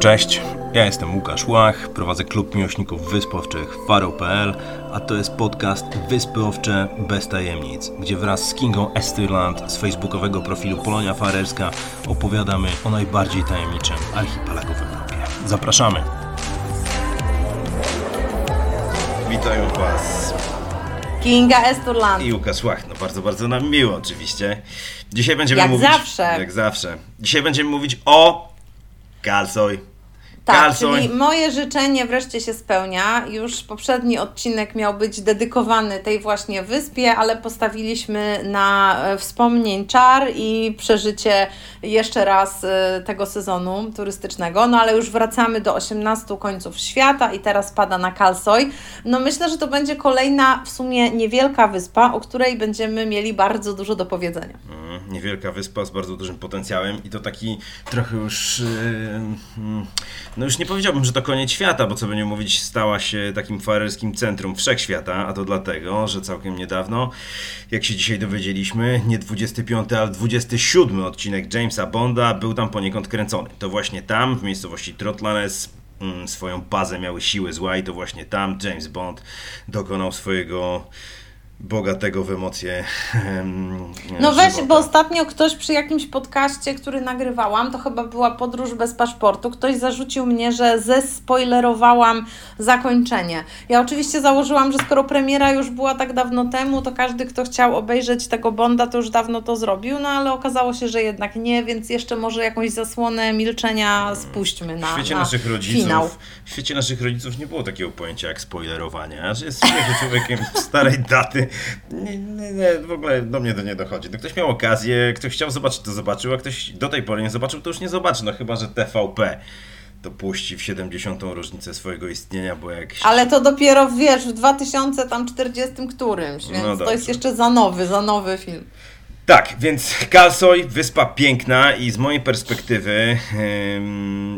Cześć, ja jestem Łukasz Łach, prowadzę klub miłośników wysp owczych Faro.pl, a to jest podcast Wyspy Owcze bez tajemnic, gdzie wraz z Kingą Esturland z facebookowego profilu Polonia Farerska opowiadamy o najbardziej tajemniczym archipelagu w Europie. Zapraszamy! Witają Was Kinga Esturland i Łukasz Łach. No bardzo, bardzo nam miło oczywiście. Dzisiaj będziemy Dzisiaj będziemy mówić o Kalsoy. Tak, Kalsoy. Czyli moje życzenie wreszcie się spełnia. Już poprzedni odcinek miał być dedykowany tej właśnie wyspie, ale postawiliśmy na wspomnień czar i przeżycie jeszcze raz tego sezonu turystycznego. No ale już wracamy do 18 końców świata i teraz pada na Kalsoy. No myślę, że to będzie kolejna w sumie niewielka wyspa, o której będziemy mieli bardzo dużo do powiedzenia. Niewielka wyspa z bardzo dużym potencjałem i to taki trochę już... No już nie powiedziałbym, że to koniec świata, bo co by nie mówić, stała się takim farerskim centrum wszechświata, a to dlatego, że całkiem niedawno, jak się dzisiaj dowiedzieliśmy, nie 25, ale 27 odcinek Jamesa Bonda był tam poniekąd kręcony. To właśnie tam, w miejscowości Trottlandes, swoją bazę miały siły zła i to właśnie tam James Bond dokonał swojego... bogatego w emocje No weź, żywota. Bo ostatnio ktoś przy jakimś podcaście, który nagrywałam, to chyba była Podróż bez paszportu, ktoś zarzucił mnie, że zespoilerowałam zakończenie. Ja oczywiście założyłam, że skoro premiera już była tak dawno temu, to każdy, kto chciał obejrzeć tego Bonda, to już dawno to zrobił, no ale okazało się, że jednak nie, więc jeszcze może jakąś zasłonę milczenia spuśćmy na finał. W świecie naszych rodziców nie było takiego pojęcia jak spoilerowanie, że jest człowiekiem starej daty. Nie, w ogóle do mnie to nie dochodzi. No ktoś miał okazję, ktoś chciał zobaczyć, to zobaczył, a ktoś do tej pory nie zobaczył, to już nie zobaczy, no chyba, że TVP to puści w 70. rocznicę swojego istnienia, bo jak... Ale to dopiero, wiesz, w 2040 którymś, więc no to jest jeszcze za nowy film. Tak, więc Kalsoy, wyspa piękna i z mojej perspektywy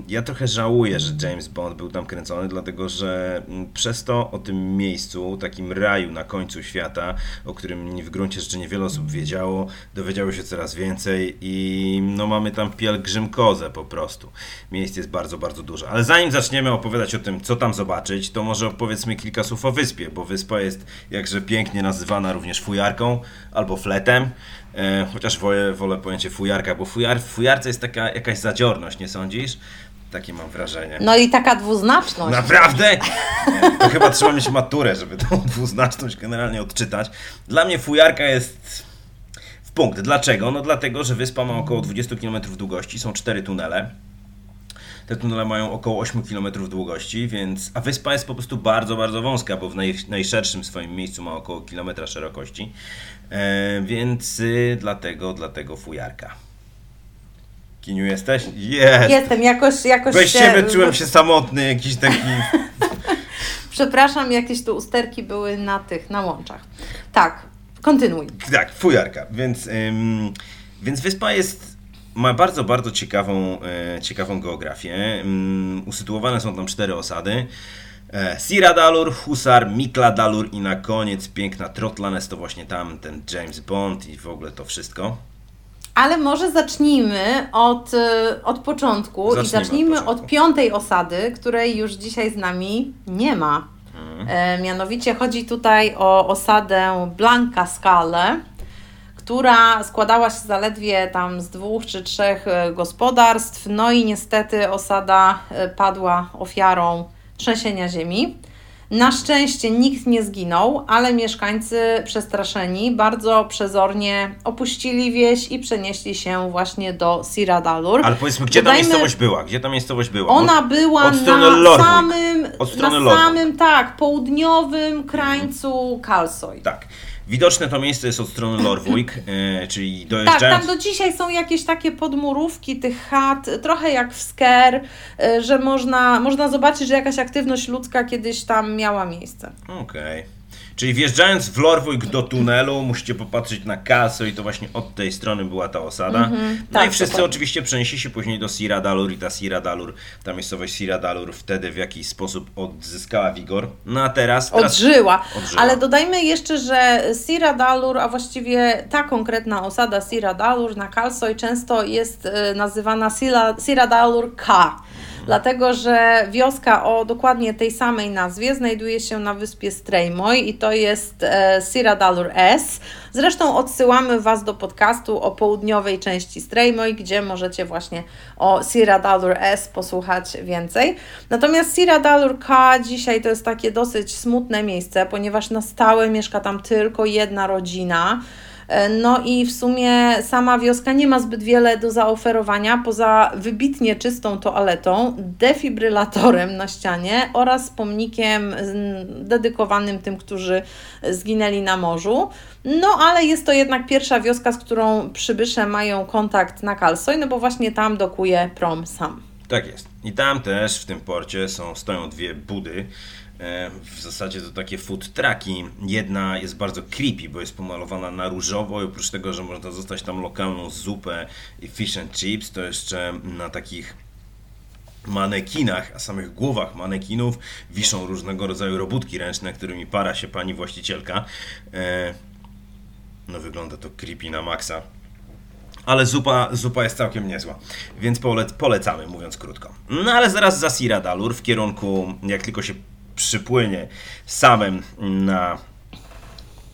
ja trochę żałuję, że James Bond był tam kręcony, dlatego że przez to o tym miejscu, takim raju na końcu świata, o którym w gruncie rzeczy niewiele osób wiedziało, dowiedziało się coraz więcej i no mamy tam pielgrzymkozę po prostu. Miejsc jest bardzo, bardzo dużo. Ale zanim zaczniemy opowiadać o tym, co tam zobaczyć, to może powiedzmy kilka słów o wyspie, bo wyspa jest jakże pięknie nazywana również fujarką albo fletem. Chociaż wolę pojęcie fujarka, bo w fujarce jest taka jakaś zadziorność, nie sądzisz? Takie mam wrażenie. No i taka dwuznaczność. Naprawdę? To chyba trzeba mieć maturę, żeby tą dwuznaczność generalnie odczytać. Dla mnie fujarka jest w punkt. Dlaczego? No dlatego, że wyspa ma około 20 km długości, są 4 tunele. Te tunele mają około 8 km długości, więc... a wyspa jest po prostu bardzo, bardzo wąska, bo w najszerszym swoim miejscu ma około kilometra szerokości, więc dlatego fujarka. Kiniu, jesteś? Jest. Jestem, jakoś bez ciebie czułem się samotny, jakiś taki... Przepraszam, jakieś tu usterki były na łączach. Tak, kontynuuj. Tak, fujarka, więc wyspa jest... Ma bardzo, bardzo ciekawą geografię. Usytuowane są tam 4 osady. Syðradalur, Húsar, Mikladalur i na koniec piękna Trottlandes, to właśnie tam ten James Bond i w ogóle to wszystko. Ale może zacznijmy od początku. Zacznijmy od piątej osady, której już dzisiaj z nami nie ma. Mianowicie chodzi tutaj o osadę Blankaskáli, która składała się zaledwie tam z 2 czy 3 gospodarstw, no i niestety osada padła ofiarą trzęsienia ziemi. Na szczęście nikt nie zginął, ale mieszkańcy przestraszeni bardzo przezornie opuścili wieś i przenieśli się właśnie do Syðradalur. Ale powiedzmy, gdzie ta miejscowość była? Ona była na samym południowym krańcu Kalsoy. Tak. Widoczne to miejsce jest od strony Lorwójk, czyli dojeżdżając... Tak, tam do dzisiaj są jakieś takie podmurówki tych chat, trochę jak w Skerr, że można zobaczyć, że jakaś aktywność ludzka kiedyś tam miała miejsce. Okej. Czyli wjeżdżając w Lorwójk do tunelu, musicie popatrzeć na Kalsoy i to właśnie od tej strony była ta osada. I wszyscy tak oczywiście przenieśli się później do Syðradalur i ta miejscowość Syðradalur wtedy w jakiś sposób odzyskała wigor. No a teraz odżyła. Ale dodajmy jeszcze, że Syðradalur, a właściwie ta konkretna osada Syðradalur na Kalsoy często jest nazywana Syðradalur K. dlatego że wioska o dokładnie tej samej nazwie znajduje się na wyspie Streymoy i to jest Syðradalur S. Zresztą odsyłamy Was do podcastu o południowej części Streymoy, gdzie możecie właśnie o Syðradalur S posłuchać więcej. Natomiast Syðradalur K dzisiaj to jest takie dosyć smutne miejsce, ponieważ na stałe mieszka tam tylko jedna rodzina. No i w sumie sama wioska nie ma zbyt wiele do zaoferowania poza wybitnie czystą toaletą, defibrylatorem na ścianie oraz pomnikiem dedykowanym tym, którzy zginęli na morzu. No ale jest to jednak pierwsza wioska, z którą przybysze mają kontakt na Kalsoy, no bo właśnie tam dokuje prom Sam. Tak jest. I tam też w tym porcie stoją dwie budy. W zasadzie to takie food trucki. Jedna jest bardzo creepy, bo jest pomalowana na różowo i oprócz tego, że można dostać tam lokalną zupę i fish and chips, to jeszcze na takich manekinach, a samych głowach manekinów wiszą różnego rodzaju robótki ręczne, którymi para się pani właścicielka. No wygląda to creepy na maksa. Ale zupa jest całkiem niezła, więc polecamy, mówiąc krótko. No ale zaraz za Syðradalur w kierunku, jak tylko się przypłynie samym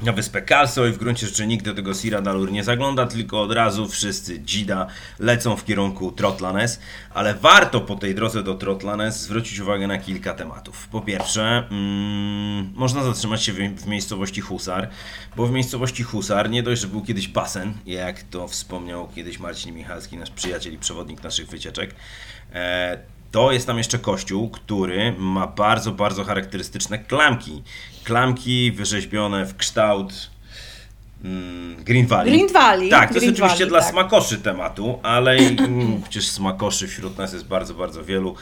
na wyspę Kalsoy. W gruncie rzeczy nikt do tego Syðradalur nie zagląda, tylko od razu wszyscy dzida lecą w kierunku Trottlandes, ale warto po tej drodze do Trottlandes zwrócić uwagę na kilka tematów. Po pierwsze, można zatrzymać się w miejscowości Húsar, bo w miejscowości Húsar nie dość, że był kiedyś basen, jak to wspomniał kiedyś Marcin Michalski, nasz przyjaciel i przewodnik naszych wycieczek, to jest tam jeszcze kościół, który ma bardzo, bardzo charakterystyczne klamki. Klamki wyrzeźbione w kształt Green Valley. Green Valley. Tak, to Green jest oczywiście Valley, dla smakoszy tematu, ale przecież smakoszy wśród nas jest bardzo, bardzo wielu.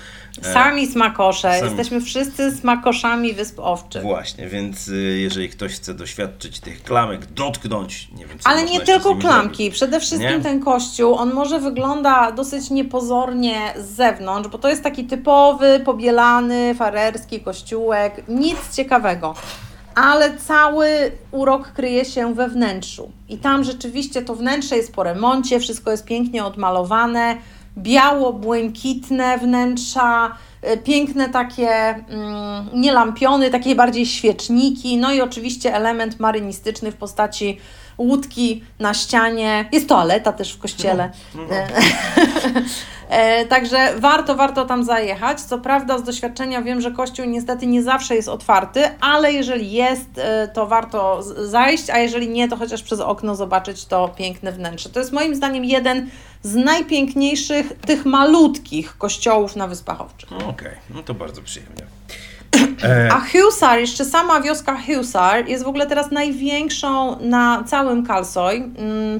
Sami smakosze. Jesteśmy wszyscy smakoszami Wysp Owczych. Właśnie, więc jeżeli ktoś chce doświadczyć tych klamek, dotknąć, nie wiem co. Ale nie tylko klamki. Zrobić. Przede wszystkim ten kościół, on może wygląda dosyć niepozornie z zewnątrz, bo to jest taki typowy, pobielany, farerski kościółek. Nic ciekawego. Ale cały urok kryje się we wnętrzu. I tam rzeczywiście to wnętrze jest po remoncie, wszystko jest pięknie odmalowane, biało-błękitne wnętrza, piękne takie nie lampiony, takie bardziej świeczniki, no i oczywiście element marynistyczny w postaci łódki na ścianie. Jest toaleta też w kościele. Także warto tam zajechać. Co prawda z doświadczenia wiem, że kościół niestety nie zawsze jest otwarty, ale jeżeli jest, to warto zajść, a jeżeli nie, to chociaż przez okno zobaczyć to piękne wnętrze. To jest moim zdaniem jeden z najpiękniejszych tych malutkich kościołów na Wyspach Owczych. Okej, no to bardzo przyjemnie. A Húsar, jeszcze sama wioska Húsar jest w ogóle teraz największą na całym Kalsoy.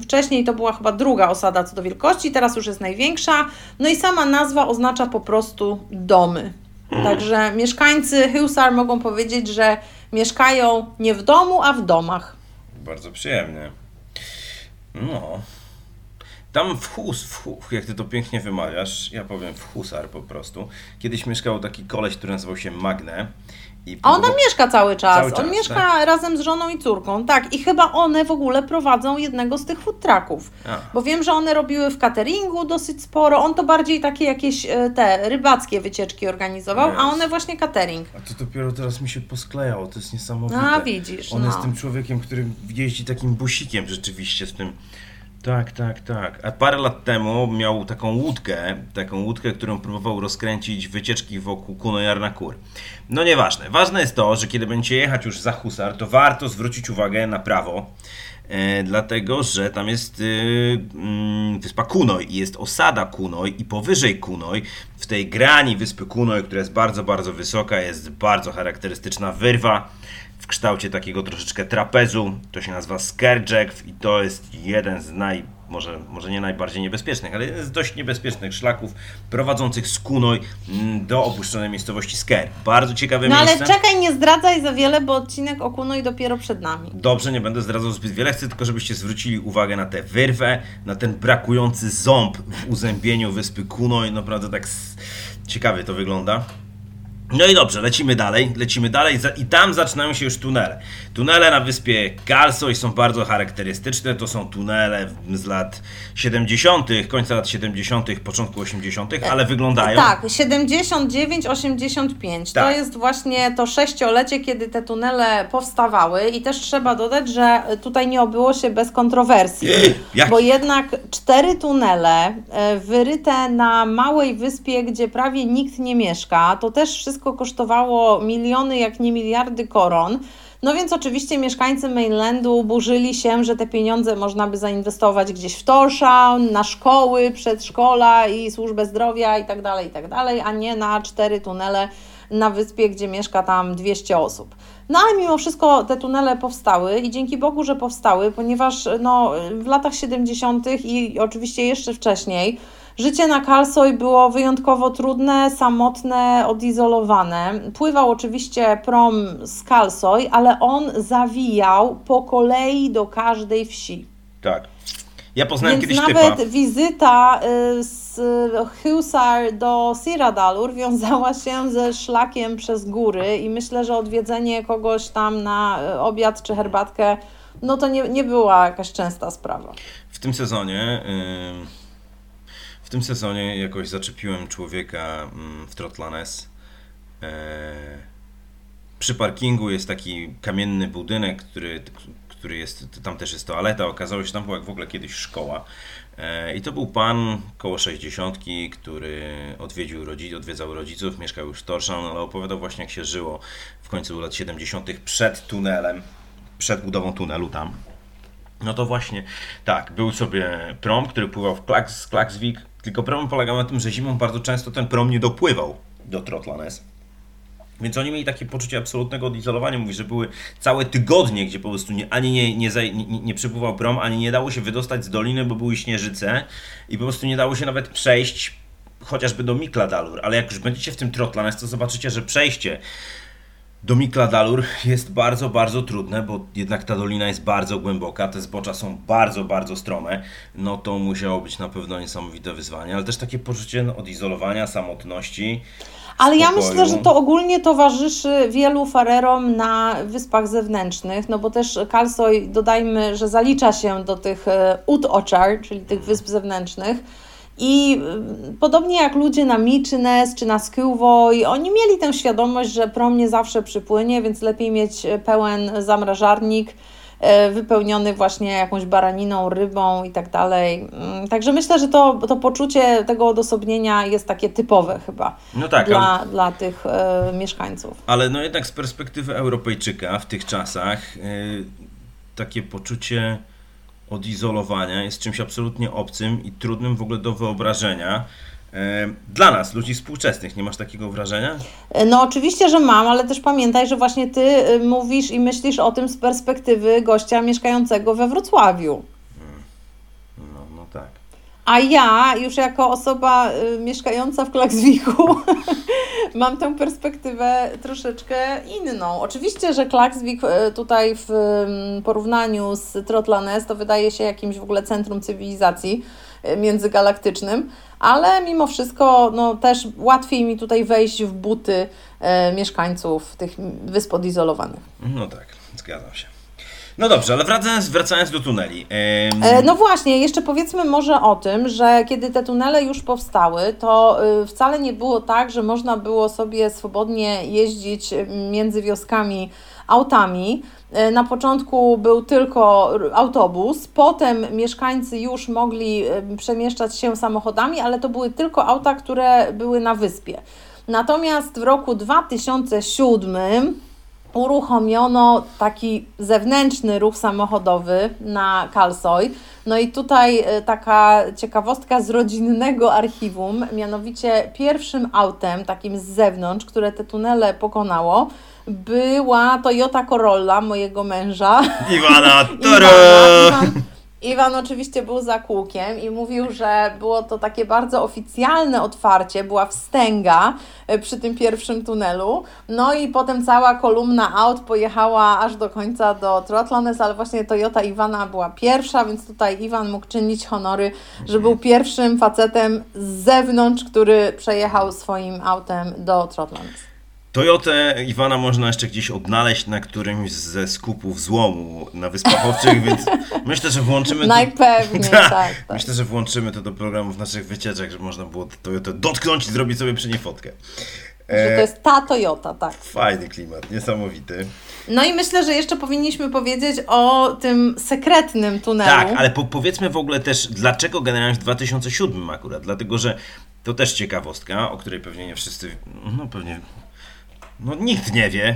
Wcześniej to była chyba druga osada co do wielkości, teraz już jest największa. No i sama nazwa oznacza po prostu domy. Także mieszkańcy Húsar mogą powiedzieć, że mieszkają nie w domu, a w domach. Bardzo przyjemnie. No. Tam jak Ty to pięknie wymawiasz, ja powiem w Húsar po prostu. Kiedyś mieszkał taki koleś, który nazywał się Magne. A ona mieszka cały czas. On mieszka razem z żoną i córką, tak. I chyba one w ogóle prowadzą jednego z tych food trucków. Bo wiem, że one robiły w cateringu dosyć sporo. On to bardziej takie jakieś te rybackie wycieczki organizował, a one właśnie catering. A to dopiero teraz mi się posklejało, to jest niesamowite. A widzisz, on jest tym człowiekiem, który jeździ takim busikiem rzeczywiście z tym... Tak. A parę lat temu miał taką łódkę, którą próbował rozkręcić wycieczki wokół Kunoyarnakkur. No nieważne. Ważne jest to, że kiedy będziecie jechać już za Húsar, to warto zwrócić uwagę na prawo, dlatego że tam jest wyspa Kunoy i jest osada Kunoy i powyżej Kunoy, w tej grani wyspy Kunoy, która jest bardzo, bardzo wysoka, jest bardzo charakterystyczna wyrwa w kształcie takiego troszeczkę trapezu, to się nazywa Skerjack i to jest jeden z może nie najbardziej niebezpiecznych, ale jeden z dość niebezpiecznych szlaków prowadzących z Kunoy do opuszczonej miejscowości Skerj. Bardzo ciekawe miejsce. No ale czekaj, nie zdradzaj za wiele, bo odcinek o Kunoy dopiero przed nami. Dobrze, nie będę zdradzał zbyt wiele, chcę tylko, żebyście zwrócili uwagę na tę wyrwę, na ten brakujący ząb w uzębieniu wyspy Kunoy, naprawdę tak ciekawie to wygląda. No i dobrze, lecimy dalej i tam zaczynają się już tunele. Tunele na wyspie Kalsoy są bardzo charakterystyczne, to są tunele z lat 70., końca lat 70., początku 80., ale wyglądają... Tak, 79, 85, tak. To jest właśnie to sześciolecie, kiedy te tunele powstawały i też trzeba dodać, że tutaj nie obyło się bez kontrowersji, bo jednak 4 tunele wyryte na małej wyspie, gdzie prawie nikt nie mieszka, to też wszystko kosztowało miliony, jak nie miliardy koron. No więc oczywiście mieszkańcy mainlandu burzyli się, że te pieniądze można by zainwestować gdzieś w Tórshavn, na szkoły, przedszkola i służbę zdrowia i tak dalej, a nie na 4 tunele na wyspie, gdzie mieszka tam 200 osób. No ale mimo wszystko te tunele powstały i dzięki Bogu, że powstały, ponieważ no, w latach 70. i oczywiście jeszcze wcześniej życie na Kalsoy było wyjątkowo trudne, samotne, odizolowane. Pływał oczywiście prom z Kalsoy, ale on zawijał po kolei do każdej wsi. Tak. Ja poznałem więc kiedyś typa. Nawet wizyta z Húsar do Syðradalur wiązała się ze szlakiem przez góry i myślę, że odwiedzenie kogoś tam na obiad czy herbatkę, no to nie była jakaś częsta sprawa. W tym sezonie jakoś zaczepiłem człowieka w Trottlandes. Przy parkingu jest taki kamienny budynek, który jest, tam też jest toaleta. Okazało się, tam była jak w ogóle kiedyś szkoła. I to był pan koło 60, który odwiedzał rodziców, mieszkał już w Tórshavn, ale opowiadał właśnie, jak się żyło w końcu lat 70. przed tunelem, przed budową tunelu tam. No to właśnie, tak, był sobie prom, który pływał z Klaksvík, tylko problem polegał na tym, że zimą bardzo często ten prom nie dopływał do Trottlandes. Więc oni mieli takie poczucie absolutnego odizolowania. Mówi, że były całe tygodnie, gdzie po prostu nie przepływał prom, ani nie dało się wydostać z doliny, bo były śnieżyce i po prostu nie dało się nawet przejść chociażby do Mikladalur. Ale jak już będziecie w tym Trottlandes, to zobaczycie, że przejście do Mikladalur jest bardzo, bardzo trudne, bo jednak ta dolina jest bardzo głęboka, te zbocza są bardzo, bardzo strome. No to musiało być na pewno niesamowite wyzwanie, ale też takie poczucie odizolowania, samotności. Ale spokoju. Ja myślę, że to ogólnie towarzyszy wielu farerom na wyspach zewnętrznych, no bo też Kalsoy, dodajmy, że zalicza się do tych utoczar, czyli tych wysp zewnętrznych. I podobnie jak ludzie na Michynes czy na Skjówoj, oni mieli tę świadomość, że prom nie zawsze przypłynie, więc lepiej mieć pełen zamrażarnik wypełniony właśnie jakąś baraniną, rybą i tak dalej. Także myślę, że to poczucie tego odosobnienia jest takie typowe chyba dla tych mieszkańców. Ale no jednak z perspektywy Europejczyka w tych czasach takie poczucie odizolowania jest czymś absolutnie obcym i trudnym w ogóle do wyobrażenia. Dla nas, ludzi współczesnych, nie masz takiego wrażenia? No oczywiście, że mam, ale też pamiętaj, że właśnie ty mówisz i myślisz o tym z perspektywy gościa mieszkającego we Wrocławiu. No tak. A ja już jako osoba mieszkająca w Klaksvíku mam tę perspektywę troszeczkę inną. Oczywiście, że Klaksvík tutaj w porównaniu z Trottlandes to wydaje się jakimś w ogóle centrum cywilizacji międzygalaktycznym, ale mimo wszystko no, też łatwiej mi tutaj wejść w buty mieszkańców tych wysp odizolowanych. No tak, zgadzam się. No dobrze, ale wracając do tuneli. No właśnie, jeszcze powiedzmy może o tym, że kiedy te tunele już powstały, to wcale nie było tak, że można było sobie swobodnie jeździć między wioskami autami. Na początku był tylko autobus, potem mieszkańcy już mogli przemieszczać się samochodami, ale to były tylko auta, które były na wyspie. Natomiast w roku 2007 uruchomiono taki zewnętrzny ruch samochodowy na Kalsoy. No i tutaj taka ciekawostka z rodzinnego archiwum, mianowicie pierwszym autem takim z zewnątrz, które te tunele pokonało, była Toyota Corolla mojego męża. Iwan oczywiście był za kółkiem i mówił, że było to takie bardzo oficjalne otwarcie, była wstęga przy tym pierwszym tunelu, no i potem cała kolumna aut pojechała aż do końca do Trottlandes, ale właśnie Toyota Iwana była pierwsza, więc tutaj Iwan mógł czynić honory, że był pierwszym facetem z zewnątrz, który przejechał swoim autem do Trottlandes. Toyotę Iwana można jeszcze gdzieś odnaleźć na którymś ze skupów złomu na Wyspach Owczych, więc myślę, że włączymy... Najpewniej, tak. Myślę, że włączymy to do programów naszych wycieczek, żeby można było Toyotę dotknąć i zrobić sobie przy niej fotkę. Że to jest ta Toyota, tak. Fajny klimat, niesamowity. No i myślę, że jeszcze powinniśmy powiedzieć o tym sekretnym tunelu. Tak, ale powiedzmy w ogóle też, dlaczego generalnie w 2007 akurat, dlatego, że to też ciekawostka, o której pewnie nie wszyscy... nikt nie wie.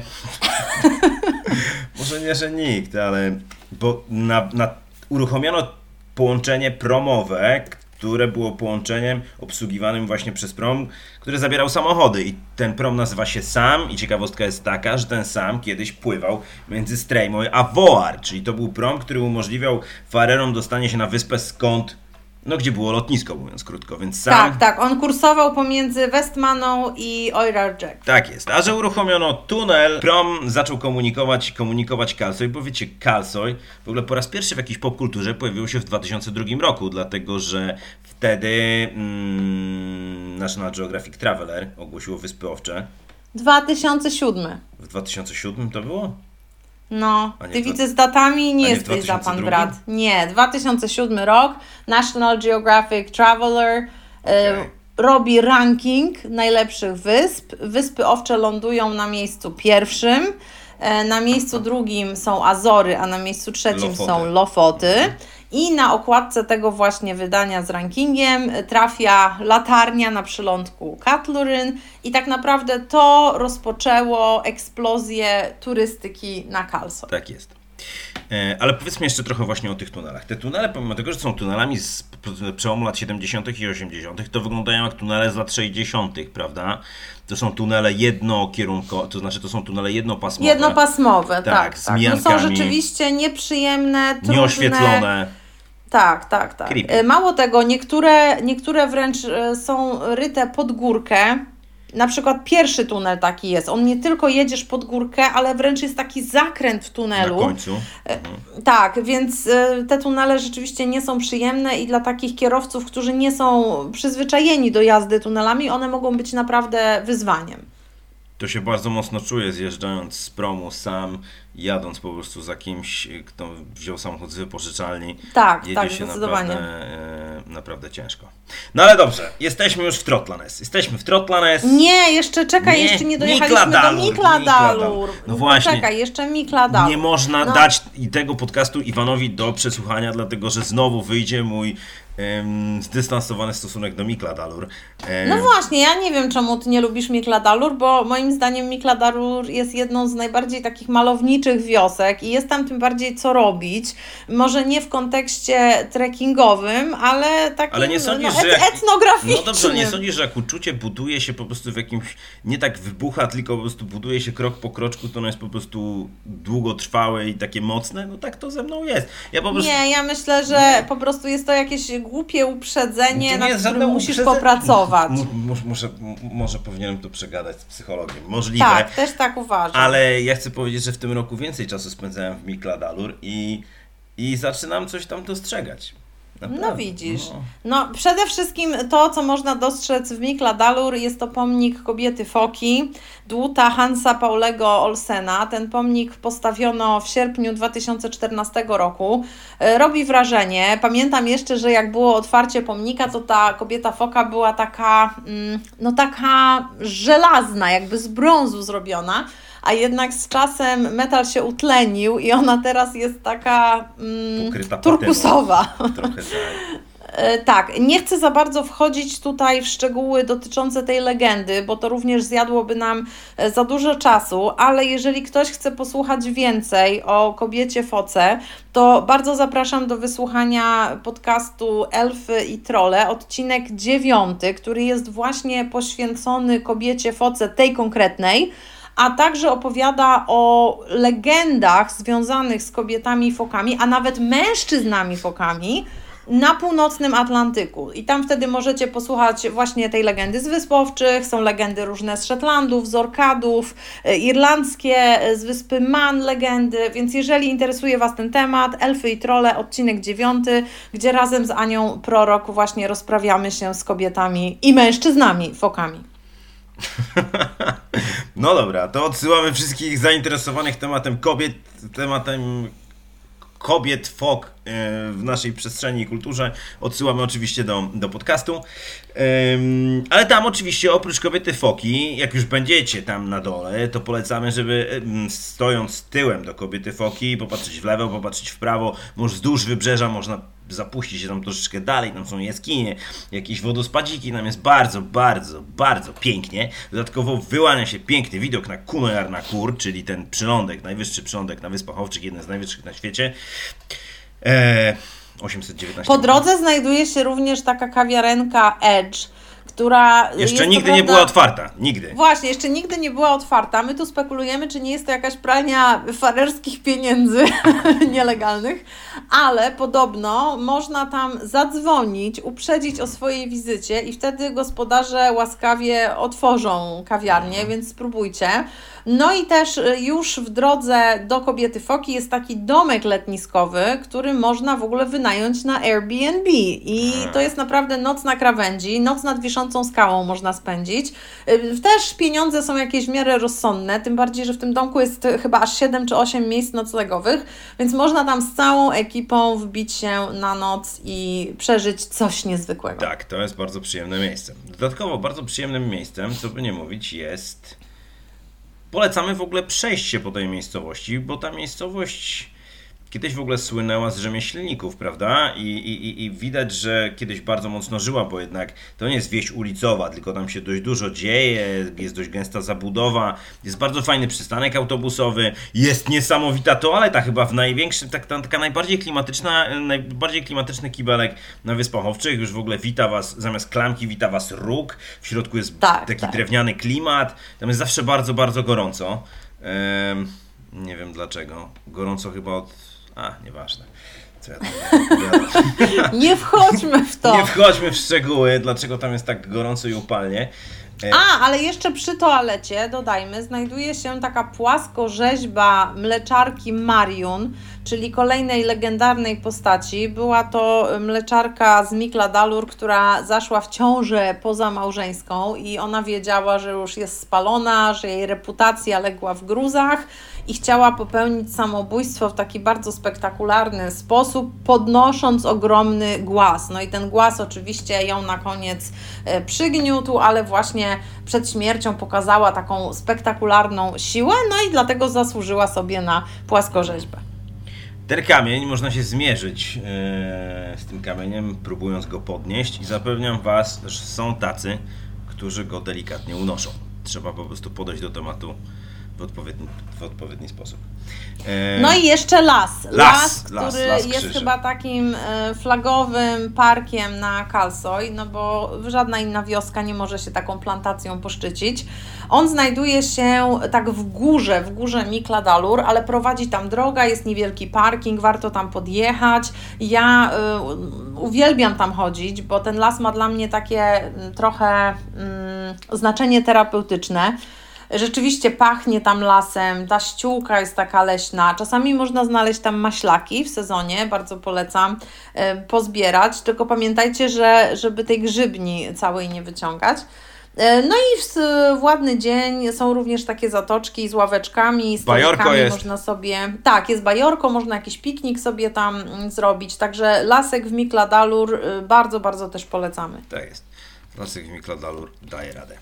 Może nie, że nikt, ale... Bo uruchomiono połączenie promowe, które było połączeniem obsługiwanym właśnie przez prom, który zabierał samochody. I ten prom nazywa się Sam i ciekawostka jest taka, że ten Sam kiedyś pływał między Streymoy a Voar, czyli to był prom, który umożliwiał farerom dostanie się na wyspę gdzie było lotnisko, mówiąc krótko, więc Sam... Tak, on kursował pomiędzy Westmaną i Oirar Jack. Tak jest, a że uruchomiono tunel, prom zaczął komunikować Kalsoy, bo wiecie, Kalsoy w ogóle po raz pierwszy w jakiejś popkulturze pojawił się w 2002 roku, dlatego że wtedy National Geographic Traveler ogłosiło Wyspy Owcze. 2007. W 2007 to było? No, ty widzę z datami nie jesteś za pan brat. Nie, 2007 rok, National Geographic Traveler robi ranking najlepszych wysp. Wyspy Owcze lądują na miejscu pierwszym, na miejscu drugim są Azory, a na miejscu trzecim są Lofoty. I na okładce tego właśnie wydania z rankingiem trafia latarnia na przylądku Kallurin i tak naprawdę to rozpoczęło eksplozję turystyki na Kalsoy. Tak jest. Ale powiedzmy jeszcze trochę właśnie o tych tunelach. Te tunele, pomimo tego, że są tunelami z przełomu lat 70. i 80., to wyglądają jak tunele z lat 60., prawda? To są tunele jednokierunkowe, to znaczy to są tunele jednopasmowe. Jednopasmowe, tak. No są rzeczywiście nieprzyjemne, trudne. Nieoświetlone. Tak. Creepy. Mało tego, niektóre wręcz są ryte pod górkę. Na przykład pierwszy tunel taki jest. On nie tylko jedziesz pod górkę, ale wręcz jest taki zakręt w tunelu. Na końcu. Tak, więc te tunele rzeczywiście nie są przyjemne i dla takich kierowców, którzy nie są przyzwyczajeni do jazdy tunelami, one mogą być naprawdę wyzwaniem. To się bardzo mocno czuje, zjeżdżając z promu sam, jadąc po prostu za kimś, kto wziął samochód z wypożyczalni. Tak, jedzie tak, się zdecydowanie. Naprawdę ciężko. No ale dobrze, jesteśmy już w Trottlandes. Nie, jeszcze czekaj, jeszcze nie dojechaliśmy do Mikladalur. No właśnie. Czekaj, jeszcze Mikladalur. Nie można dać tego podcastu Iwanowi do przesłuchania, dlatego że znowu wyjdzie mój zdystansowany stosunek do Mikladalur. No właśnie, ja nie wiem, czemu ty nie lubisz Mikladalur, bo moim zdaniem Mikladalur jest jedną z najbardziej takich malowniczych wiosek i jest tam tym bardziej co robić. Może nie w kontekście trekkingowym, ale takim etnograficznym. No dobrze, nie sądzisz, że jak uczucie buduje się po prostu w jakimś, nie tak wybucha, tylko po prostu buduje się krok po kroczku, to ono jest po prostu długotrwałe i takie mocne? No tak to ze mną jest. Ja myślę, że po prostu jest to jakieś głupie uprzedzenie, nad którym musisz popracować. Może powinienem to przegadać z psychologiem. Możliwe. Tak, też tak uważam. Ale ja chcę powiedzieć, że w tym roku więcej czasu spędzałem w Mikladalur i zaczynam coś tam dostrzegać. Naprawdę. No widzisz. No przede wszystkim to, co można dostrzec w Mikladalur, jest to pomnik kobiety foki, dłuta Hansa Paulego Olsena. Ten pomnik postawiono w sierpniu 2014 roku. Robi wrażenie. Pamiętam jeszcze, że jak było otwarcie pomnika, to ta kobieta foka była taka żelazna, jakby z brązu zrobiona. A jednak z czasem metal się utlenił i ona teraz jest taka turkusowa. Trochę tak, nie chcę za bardzo wchodzić tutaj w szczegóły dotyczące tej legendy, bo to również zjadłoby nam za dużo czasu, ale jeżeli ktoś chce posłuchać więcej o kobiecie foce, to bardzo zapraszam do wysłuchania podcastu Elfy i Trolle, odcinek 9, który jest właśnie poświęcony kobiecie foce, tej konkretnej, a także opowiada o legendach związanych z kobietami fokami, a nawet mężczyznami fokami na północnym Atlantyku. I tam wtedy możecie posłuchać właśnie tej legendy z Wysp Owczych, są legendy różne z Szetlandów, z Orkadów, irlandzkie, z wyspy Man legendy, więc jeżeli interesuje Was ten temat, Elfy i Trolle, odcinek 9, gdzie razem z Anią Prorok właśnie rozprawiamy się z kobietami i mężczyznami fokami. No dobra, to odsyłamy wszystkich zainteresowanych tematem kobiet folk w naszej przestrzeni i kulturze. Odsyłamy oczywiście do podcastu. Ale tam oczywiście oprócz kobiety foki, jak już będziecie tam na dole, to polecamy, żeby stojąc tyłem do kobiety foki, popatrzeć w lewo, popatrzeć w prawo, może wzdłuż wybrzeża można zapuścić się tam troszeczkę dalej, tam są jaskinie, jakieś wodospadziki, tam jest bardzo, bardzo, bardzo pięknie. Dodatkowo wyłania się piękny widok na Kunoyarnakkur, czyli ten przylądek, najwyższy przylądek na Wyspach Owczych, jeden z najwyższych na świecie. 819. Po drodze znajduje się również taka kawiarenka Edge, która jeszcze nigdy nie była otwarta. Nigdy. Właśnie, jeszcze nigdy nie była otwarta. My tu spekulujemy, czy nie jest to jakaś pralnia farerskich pieniędzy nielegalnych, ale podobno można tam zadzwonić, uprzedzić o swojej wizycie i wtedy gospodarze łaskawie otworzą kawiarnię, więc spróbujcie. No i też już w drodze do kobiety foki jest taki domek letniskowy, który można w ogóle wynająć na Airbnb i to jest naprawdę noc na krawędzi, noc nad wiszącą skałą można spędzić. Też pieniądze są jakieś w miarę rozsądne, tym bardziej, że w tym domku jest chyba aż 7 czy 8 miejsc noclegowych, więc można tam z całą ekipą wbić się na noc i przeżyć coś niezwykłego. Tak, to jest bardzo przyjemne miejsce. Dodatkowo bardzo przyjemnym miejscem, co by nie mówić, jest... Polecamy w ogóle przejście po tej miejscowości, bo ta miejscowość kiedyś w ogóle słynęła z rzemieślników, prawda? I widać, że kiedyś bardzo mocno żyła, bo jednak to nie jest wieś ulicowa, tylko tam się dość dużo dzieje, jest dość gęsta zabudowa, jest bardzo fajny przystanek autobusowy, jest niesamowita toaleta chyba w największym, taka najbardziej klimatyczny kibelek na Wyspach Owczych, już w ogóle wita was, zamiast klamki wita was róg, w środku jest taki drewniany klimat, tam jest zawsze bardzo, bardzo gorąco. Nie wiem dlaczego, gorąco chyba od... nieważne. Co ja tam nie wchodźmy w to. Nie wchodźmy w szczegóły, dlaczego tam jest tak gorąco i upalnie. Ale jeszcze przy toalecie, dodajmy, znajduje się taka płaskorzeźba mleczarki Marion, czyli kolejnej legendarnej postaci. Była to mleczarka z Mikladalur, która zaszła w ciążę pozamałżeńską i ona wiedziała, że już jest spalona, że jej reputacja legła w gruzach i chciała popełnić samobójstwo w taki bardzo spektakularny sposób, podnosząc ogromny głaz. No i ten głaz oczywiście ją na koniec przygniótł, ale właśnie przed śmiercią pokazała taką spektakularną siłę, no i dlatego zasłużyła sobie na płaskorzeźbę. Ten kamień, można się zmierzyć z tym kamieniem, próbując go podnieść i zapewniam Was, że są tacy, którzy go delikatnie unoszą. Trzeba po prostu podejść do tematu w odpowiedni sposób. No i jeszcze las, który jest chyba takim flagowym parkiem na Kalsoy, no bo żadna inna wioska nie może się taką plantacją poszczycić. On znajduje się tak w górze Mikladalur, ale prowadzi tam droga, jest niewielki parking, warto tam podjechać. Ja uwielbiam tam chodzić, bo ten las ma dla mnie takie trochę znaczenie terapeutyczne. Rzeczywiście pachnie tam lasem, ta ściółka jest taka leśna, czasami można znaleźć tam maślaki w sezonie, bardzo polecam pozbierać, tylko pamiętajcie, żeby tej grzybni całej nie wyciągać. No i w ładny dzień są również takie zatoczki z ławeczkami, z bajorkami można sobie... Tak, jest bajorko, można jakiś piknik sobie tam zrobić, także lasek w Mikladalur bardzo, bardzo też polecamy. Tak jest, lasek w Mikladalur daje radę.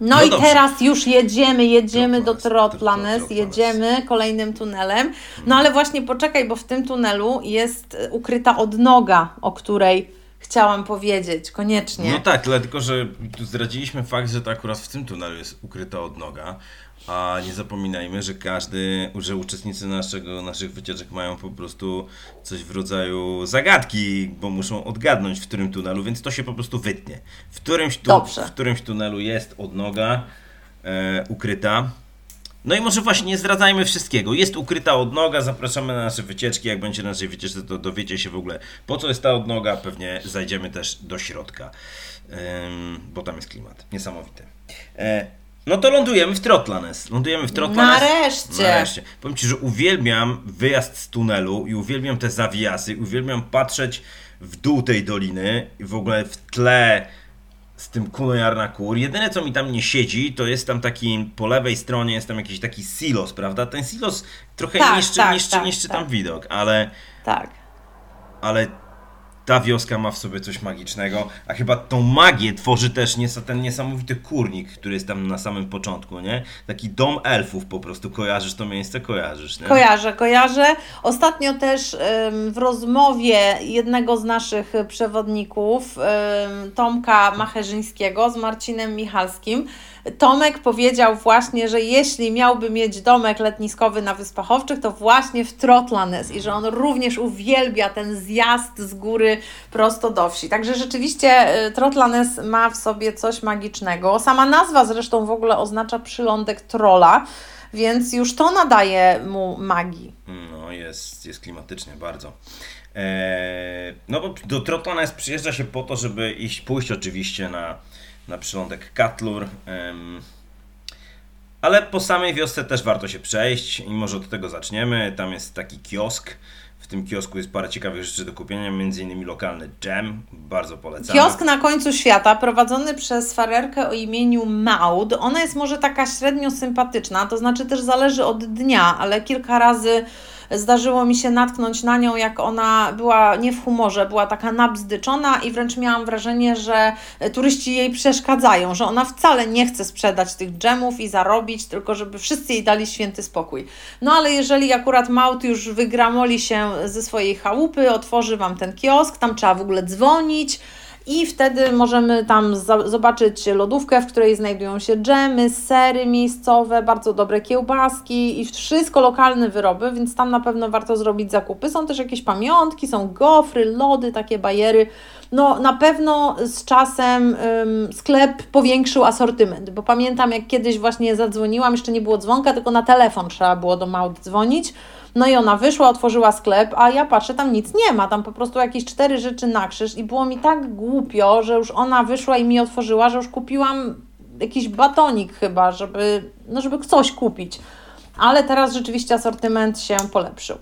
No i dobrze. Teraz już jedziemy do Trottlandes, jedziemy kolejnym tunelem, no ale właśnie poczekaj, bo w tym tunelu jest ukryta odnoga, o której chciałam powiedzieć, koniecznie. No tak, tylko że tu zdradziliśmy fakt, że to akurat w tym tunelu jest ukryta odnoga, a nie zapominajmy, że uczestnicy naszych wycieczek mają po prostu coś w rodzaju zagadki, bo muszą odgadnąć, w którym tunelu, więc to się po prostu wytnie. W którymś tunelu jest odnoga ukryta. No i może właśnie nie zdradzajmy wszystkiego. Jest ukryta odnoga, zapraszamy na nasze wycieczki. Jak będzie na naszej wycieczce, to dowiecie się w ogóle, po co jest ta odnoga. Pewnie zajdziemy też do środka, bo tam jest klimat niesamowity. No to lądujemy w Trottlandes. Nareszcie! Powiem Ci, że uwielbiam wyjazd z tunelu i uwielbiam te zawiasy, uwielbiam patrzeć w dół tej doliny i w ogóle w tle z tym Kunoyarnakkur. Jedyne, co mi tam nie siedzi, to jest tam taki, po lewej stronie jest tam jakiś taki silos, prawda? Ten silos trochę niszczy tam widok, ale... Tak. Ale ta wioska ma w sobie coś magicznego, a chyba tą magię tworzy też ten niesamowity kurnik, który jest tam na samym początku, nie? Taki dom elfów po prostu, kojarzysz to miejsce, nie? Kojarzę. Ostatnio też w rozmowie jednego z naszych przewodników, Tomka Macherzyńskiego z Marcinem Michalskim, Tomek powiedział właśnie, że jeśli miałby mieć domek letniskowy na Wyspach Owczych, to właśnie w Trottlandes i że on również uwielbia ten zjazd z góry prosto do wsi. Także rzeczywiście Trottlandes ma w sobie coś magicznego. Sama nazwa zresztą w ogóle oznacza przylądek trola, więc już to nadaje mu magii. No jest klimatycznie bardzo. No bo do Trottlandes przyjeżdża się po to, żeby pójść oczywiście na przylądek Katlur, ale po samej wiosce też warto się przejść i może od tego zaczniemy. Tam jest taki kiosk, w tym kiosku jest parę ciekawych rzeczy do kupienia, m.in. lokalny dżem, bardzo polecam. Kiosk na końcu świata, prowadzony przez farerkę o imieniu Maud. Ona jest może taka średnio sympatyczna, to znaczy też zależy od dnia, ale kilka razy zdarzyło mi się natknąć na nią, jak ona była nie w humorze, była taka nabzdyczona i wręcz miałam wrażenie, że turyści jej przeszkadzają, że ona wcale nie chce sprzedać tych dżemów i zarobić, tylko żeby wszyscy jej dali święty spokój. No ale jeżeli akurat Maud już wygramoli się ze swojej chałupy, otworzy Wam ten kiosk, tam trzeba w ogóle dzwonić, i wtedy możemy tam zobaczyć lodówkę, w której znajdują się dżemy, sery miejscowe, bardzo dobre kiełbaski i wszystko lokalne wyroby, więc tam na pewno warto zrobić zakupy. Są też jakieś pamiątki, są gofry, lody, takie bajery. No na pewno z czasem sklep powiększył asortyment, bo pamiętam, jak kiedyś właśnie zadzwoniłam, jeszcze nie było dzwonka, tylko na telefon trzeba było do Maud dzwonić. No i ona wyszła, otworzyła sklep, a ja patrzę, tam nic nie ma, tam po prostu jakieś 4 rzeczy na krzyż i było mi tak głupio, że już ona wyszła i mi otworzyła, że już kupiłam jakiś batonik chyba, żeby coś kupić. Ale teraz rzeczywiście asortyment się polepszył.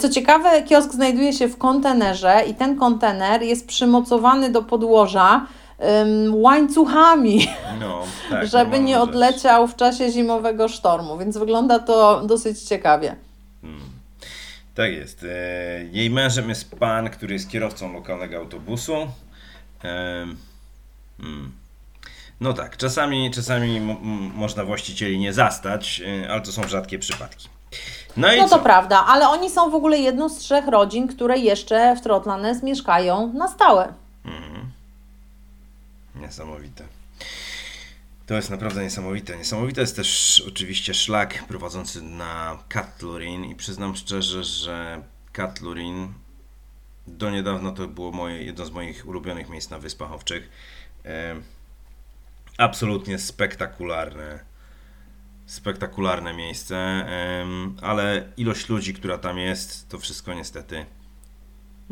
Co ciekawe, kiosk znajduje się w kontenerze i ten kontener jest przymocowany do podłoża łańcuchami, żeby nie odleciał w czasie zimowego sztormu, więc wygląda to dosyć ciekawie. Tak jest. Jej mężem jest pan, który jest kierowcą lokalnego autobusu. No tak, czasami można właścicieli nie zastać, ale to są rzadkie przypadki. No to prawda, ale oni są w ogóle jedną z 3 rodzin, które jeszcze w Trottlandes mieszkają na stałe. Niesamowite. To jest naprawdę niesamowite. Niesamowite jest też oczywiście szlak prowadzący na Kallurin i przyznam szczerze, że Kallurin do niedawna to było jedno z moich ulubionych miejsc na Wyspach Owczych. Absolutnie spektakularne miejsce, ale ilość ludzi, która tam jest, to wszystko niestety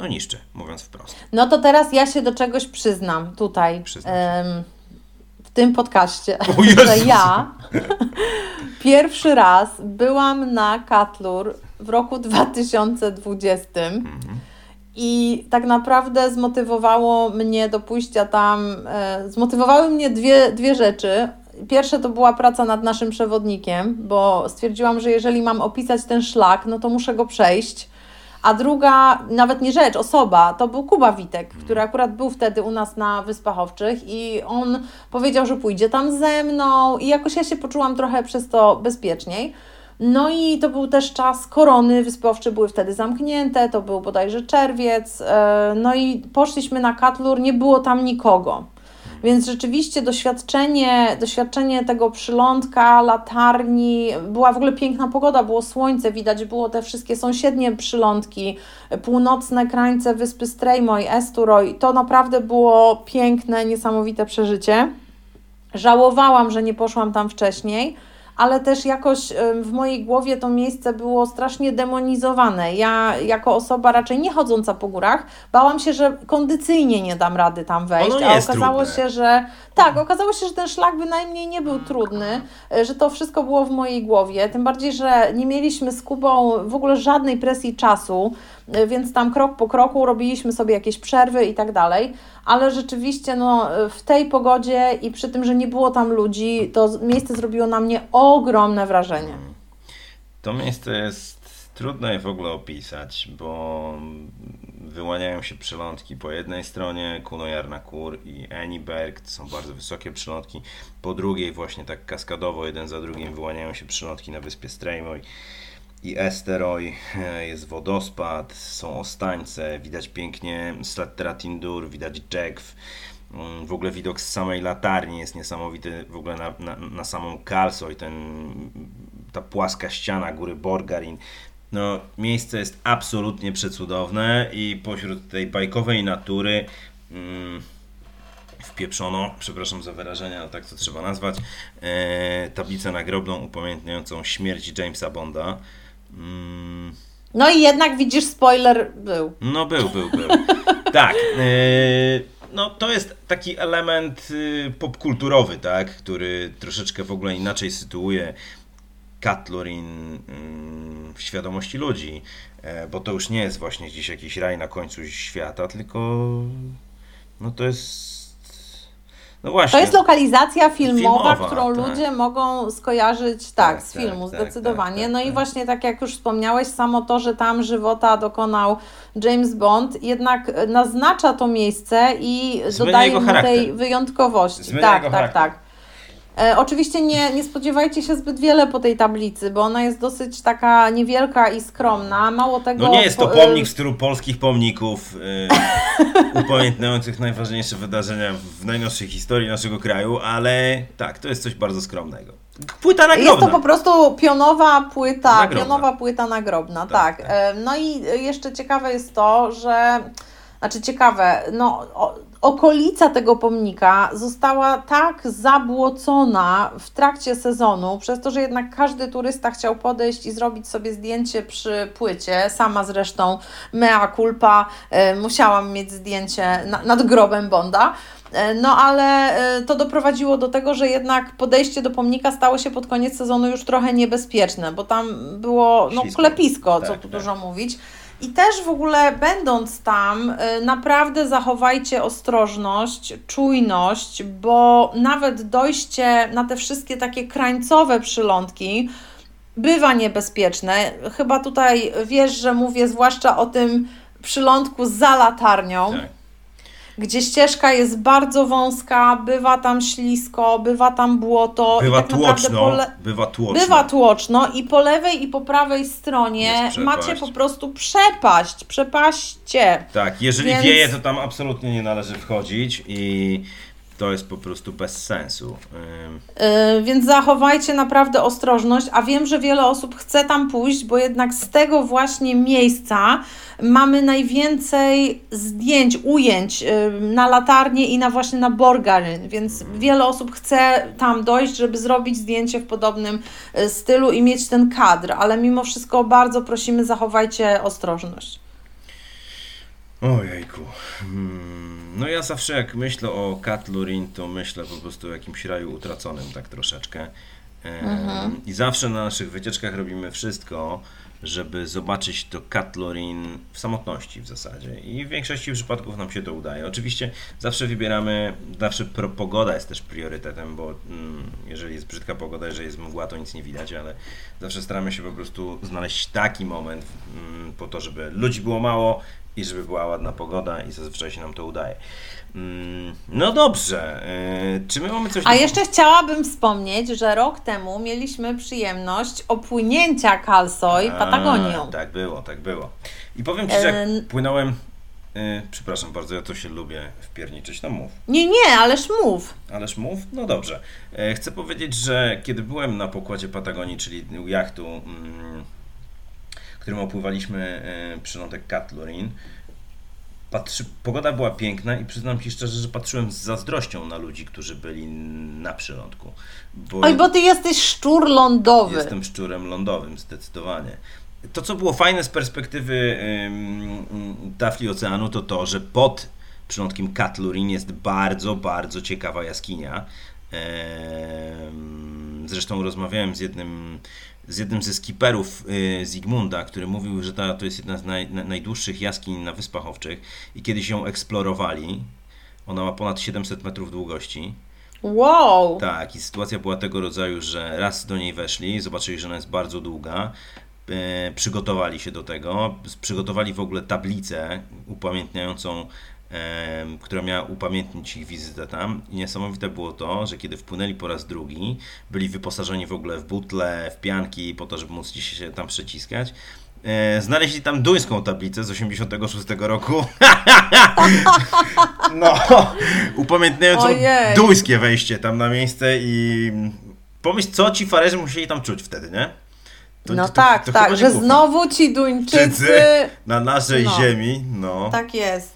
niszczy, mówiąc wprost. No to teraz ja się do czegoś przyznam tutaj. W tym podcaście, że ja pierwszy raz byłam na Katlur w roku 2020 i tak naprawdę zmotywowały mnie dwie rzeczy. Pierwsze to była praca nad naszym przewodnikiem, bo stwierdziłam, że jeżeli mam opisać ten szlak, no to muszę go przejść. A druga, nawet nie rzecz, osoba, to był Kuba Witek, który akurat był wtedy u nas na Wyspach Owczych i on powiedział, że pójdzie tam ze mną i jakoś ja się poczułam trochę przez to bezpieczniej. No i to był też czas korony, Wyspy Owcze były wtedy zamknięte, to był bodajże czerwiec, no i poszliśmy na Katlur, nie było tam nikogo. Więc rzeczywiście doświadczenie tego przylądka, latarni, była w ogóle piękna pogoda, było słońce, widać było te wszystkie sąsiednie przylądki, północne krańce wyspy Streymoy, Eysturoy. To naprawdę było piękne, niesamowite przeżycie. Żałowałam, że nie poszłam tam wcześniej. ale też jakoś w mojej głowie to miejsce było strasznie demonizowane. Ja jako osoba raczej nie chodząca po górach bałam się, że kondycyjnie nie dam rady tam wejść, a okazało się, że ten szlak bynajmniej nie był trudny, że to wszystko było w mojej głowie, tym bardziej, że nie mieliśmy z Kubą w ogóle żadnej presji czasu, więc tam krok po kroku robiliśmy sobie jakieś przerwy i tak dalej, ale rzeczywiście w tej pogodzie i przy tym, że nie było tam ludzi, to miejsce zrobiło na mnie ogromne wrażenie. To miejsce jest trudno je w ogóle opisać, bo wyłaniają się przylądki po jednej stronie, Kunoyarnakkur i Eniberg, to są bardzo wysokie przylądki, po drugiej właśnie tak kaskadowo jeden za drugim wyłaniają się przylądki na wyspie Streymoy i Eysturoy, jest wodospad, są ostańce, widać pięknie ślad Tratindur, widać Gjógv, w ogóle widok z samej latarni jest niesamowity, w ogóle na samą Kalsoy, ta płaska ściana góry Borgarin. No, miejsce jest absolutnie przecudowne i pośród tej bajkowej natury wpieprzono, przepraszam za wyrażenie, ale tak to trzeba nazwać, tablicę nagrobną upamiętniającą śmierć Jamesa Bonda. No i jednak widzisz, spoiler był. No był. Tak. No to jest taki element popkulturowy, tak, który troszeczkę w ogóle inaczej sytuuje Kallurin w świadomości ludzi, bo to już nie jest właśnie gdzieś jakiś raj na końcu świata, tylko no to jest... No właśnie. To jest lokalizacja filmowa którą tak. Ludzie mogą skojarzyć tak z filmu, zdecydowanie. I właśnie tak jak już wspomniałeś, samo to, że tam żywota dokonał James Bond, jednak naznacza to miejsce i dodaje mu tej wyjątkowości. Tak. Oczywiście nie spodziewajcie się zbyt wiele po tej tablicy, bo ona jest dosyć taka niewielka i skromna, mało tego... No nie jest to pomnik z tylu polskich pomników upamiętniających najważniejsze wydarzenia w najnowszej historii naszego kraju, ale tak, to jest coś bardzo skromnego. Płyta nagrobna. Jest to po prostu pionowa płyta nagrobna, tak. No i jeszcze ciekawe jest to, że... okolica tego pomnika została tak zabłocona w trakcie sezonu, przez to, że jednak każdy turysta chciał podejść i zrobić sobie zdjęcie przy płycie. Sama zresztą mea culpa, musiałam mieć zdjęcie nad grobem Bonda. No ale to doprowadziło do tego, że jednak podejście do pomnika stało się pod koniec sezonu już trochę niebezpieczne, bo tam było klepisko, co tu dużo mówić. I też w ogóle będąc tam, naprawdę zachowajcie ostrożność, czujność, bo nawet dojście na te wszystkie takie krańcowe przylądki bywa niebezpieczne. Chyba tutaj wiesz, że mówię zwłaszcza o tym przylądku za latarnią, gdzie ścieżka jest bardzo wąska, bywa tam ślisko, bywa tam błoto. Bywa tłoczno i po lewej i po prawej stronie macie po prostu przepaście. Tak, jeżeli wieje, to tam absolutnie nie należy wchodzić i... To jest po prostu bez sensu. Więc zachowajcie naprawdę ostrożność, a wiem, że wiele osób chce tam pójść, bo jednak z tego właśnie miejsca mamy najwięcej zdjęć, ujęć na latarnie i na Borgarin, więc wiele osób chce tam dojść, żeby zrobić zdjęcie w podobnym stylu i mieć ten kadr, ale mimo wszystko bardzo prosimy, zachowajcie ostrożność. Ojejku. No ja zawsze jak myślę o Kallurin, to myślę po prostu o jakimś raju utraconym tak troszeczkę. I zawsze na naszych wycieczkach robimy wszystko, żeby zobaczyć to Kallurin w samotności w zasadzie. I w większości przypadków nam się to udaje. Oczywiście zawsze pogoda jest też priorytetem, bo jeżeli jest brzydka pogoda, jeżeli jest mgła, to nic nie widać, ale zawsze staramy się po prostu znaleźć taki moment po to, żeby ludzi było mało, i żeby była ładna pogoda i zazwyczaj się nam to udaje. No dobrze, czy my mamy coś... jeszcze chciałabym wspomnieć, że rok temu mieliśmy przyjemność opłynięcia Kalsoy Patagonią. Tak było. I powiem Ci, że jak płynąłem... przepraszam bardzo, ja to się lubię wpierniczyć, no mów. Nie, ależ mów? No dobrze. Chcę powiedzieć, że kiedy byłem na pokładzie Patagonii, czyli jachtu... którym opływaliśmy przylądek Kallurin, Pogoda była piękna i przyznam Ci szczerze, że patrzyłem z zazdrością na ludzi, którzy byli na przylądku. Bo Ty jesteś szczur lądowy. Jestem szczurem lądowym, zdecydowanie. To, co było fajne z perspektywy tafli oceanu, to to, że pod przylądkiem Kallurin jest bardzo, bardzo ciekawa jaskinia. Zresztą rozmawiałem z jednym ze skiperów Zygmunda, który mówił, że to jest jedna z najdłuższych jaskiń na Wyspach Owczych i kiedyś ją eksplorowali. Ona ma ponad 700 metrów długości. Wow! Tak, i sytuacja była tego rodzaju, że raz do niej weszli, zobaczyli, że ona jest bardzo długa, przygotowali się do tego, przygotowali w ogóle tablicę upamiętniającą, która miała upamiętnić ich wizytę tam. I niesamowite było to, że kiedy wpłynęli po raz drugi, byli wyposażeni w ogóle w butle, w pianki po to, żeby móc się tam przeciskać. Znaleźli tam duńską tablicę z 86 roku. No, upamiętniającą duńskie wejście tam na miejsce i pomyśl, co ci farerzy musieli tam czuć wtedy, nie? To tak, że znowu ci Duńczycy na naszej ziemi, no. Tak jest.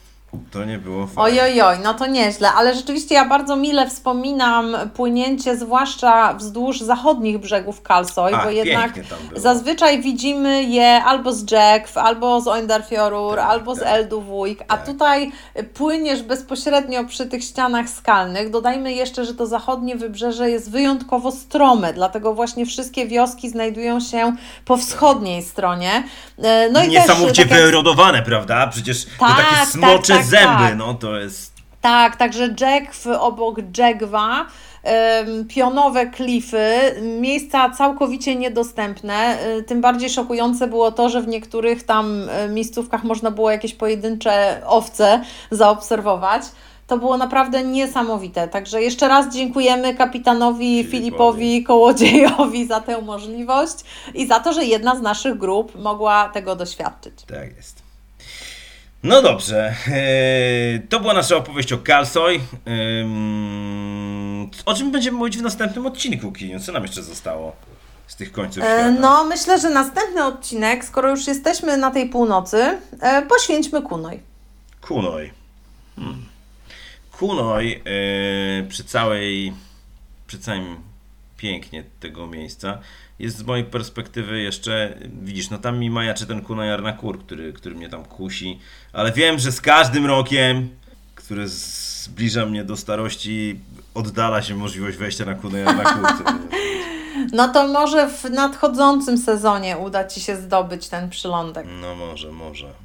To nie było fajne. Ojojoj, no to nieźle, ale rzeczywiście ja bardzo mile wspominam płynięcie, zwłaszcza wzdłuż zachodnich brzegów Kalsoy, bo jednak zazwyczaj widzimy je albo z Gjógv, albo z Oyndarfjörður, albo z Elduvóik, a tutaj płyniesz bezpośrednio przy tych ścianach skalnych. Dodajmy jeszcze, że to zachodnie wybrzeże jest wyjątkowo strome, dlatego właśnie wszystkie wioski znajdują się po wschodniej stronie. No i niesamowicie też, wyerodowane, prawda? Przecież to takie smocze zęby, no to jest... Tak, także Gjógv obok Gjógva, pionowe klify, miejsca całkowicie niedostępne. Tym bardziej szokujące było to, że w niektórych tam miejscówkach można było jakieś pojedyncze owce zaobserwować. To było naprawdę niesamowite. Także jeszcze raz dziękujemy kapitanowi Filipowi Kołodziejowi za tę możliwość i za to, że jedna z naszych grup mogła tego doświadczyć. Tak jest. No dobrze, to była nasza opowieść o Kalsoy. O czym będziemy mówić w następnym odcinku, Kiniu? Co nam jeszcze zostało z tych końców świata? No myślę, że następny odcinek, skoro już jesteśmy na tej północy, poświęćmy Kunoy. Kunoy. Kunoy przy całym pięknie tego miejsca jest z mojej perspektywy jeszcze, widzisz, no tam mi majaczy ten Kunoyarnakkur, który mnie tam kusi, ale wiem, że z każdym rokiem, który zbliża mnie do starości, oddala się możliwość wejścia na Kunoyarnakkur. No to może w nadchodzącym sezonie uda Ci się zdobyć ten przylądek. No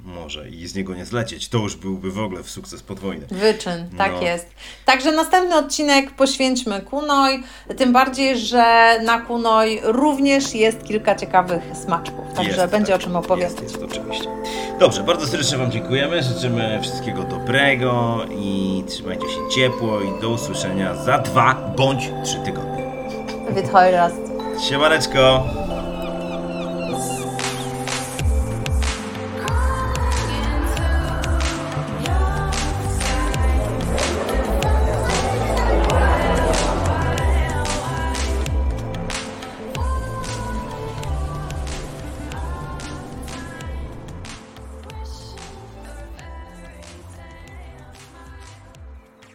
może i z niego nie zlecieć. To już byłby w ogóle w sukces podwójny. Wyczyn, tak jest. Także następny odcinek poświęćmy Kunoy, tym bardziej, że na Kunoy również jest kilka ciekawych smaczków. Także będzie o czym opowiadać. Jest, oczywiście. Dobrze, bardzo serdecznie Wam dziękujemy, życzymy wszystkiego dobrego i trzymajcie się ciepło i do usłyszenia za 2 bądź 3 tygodnie. Witaj raz. Siemaneczko.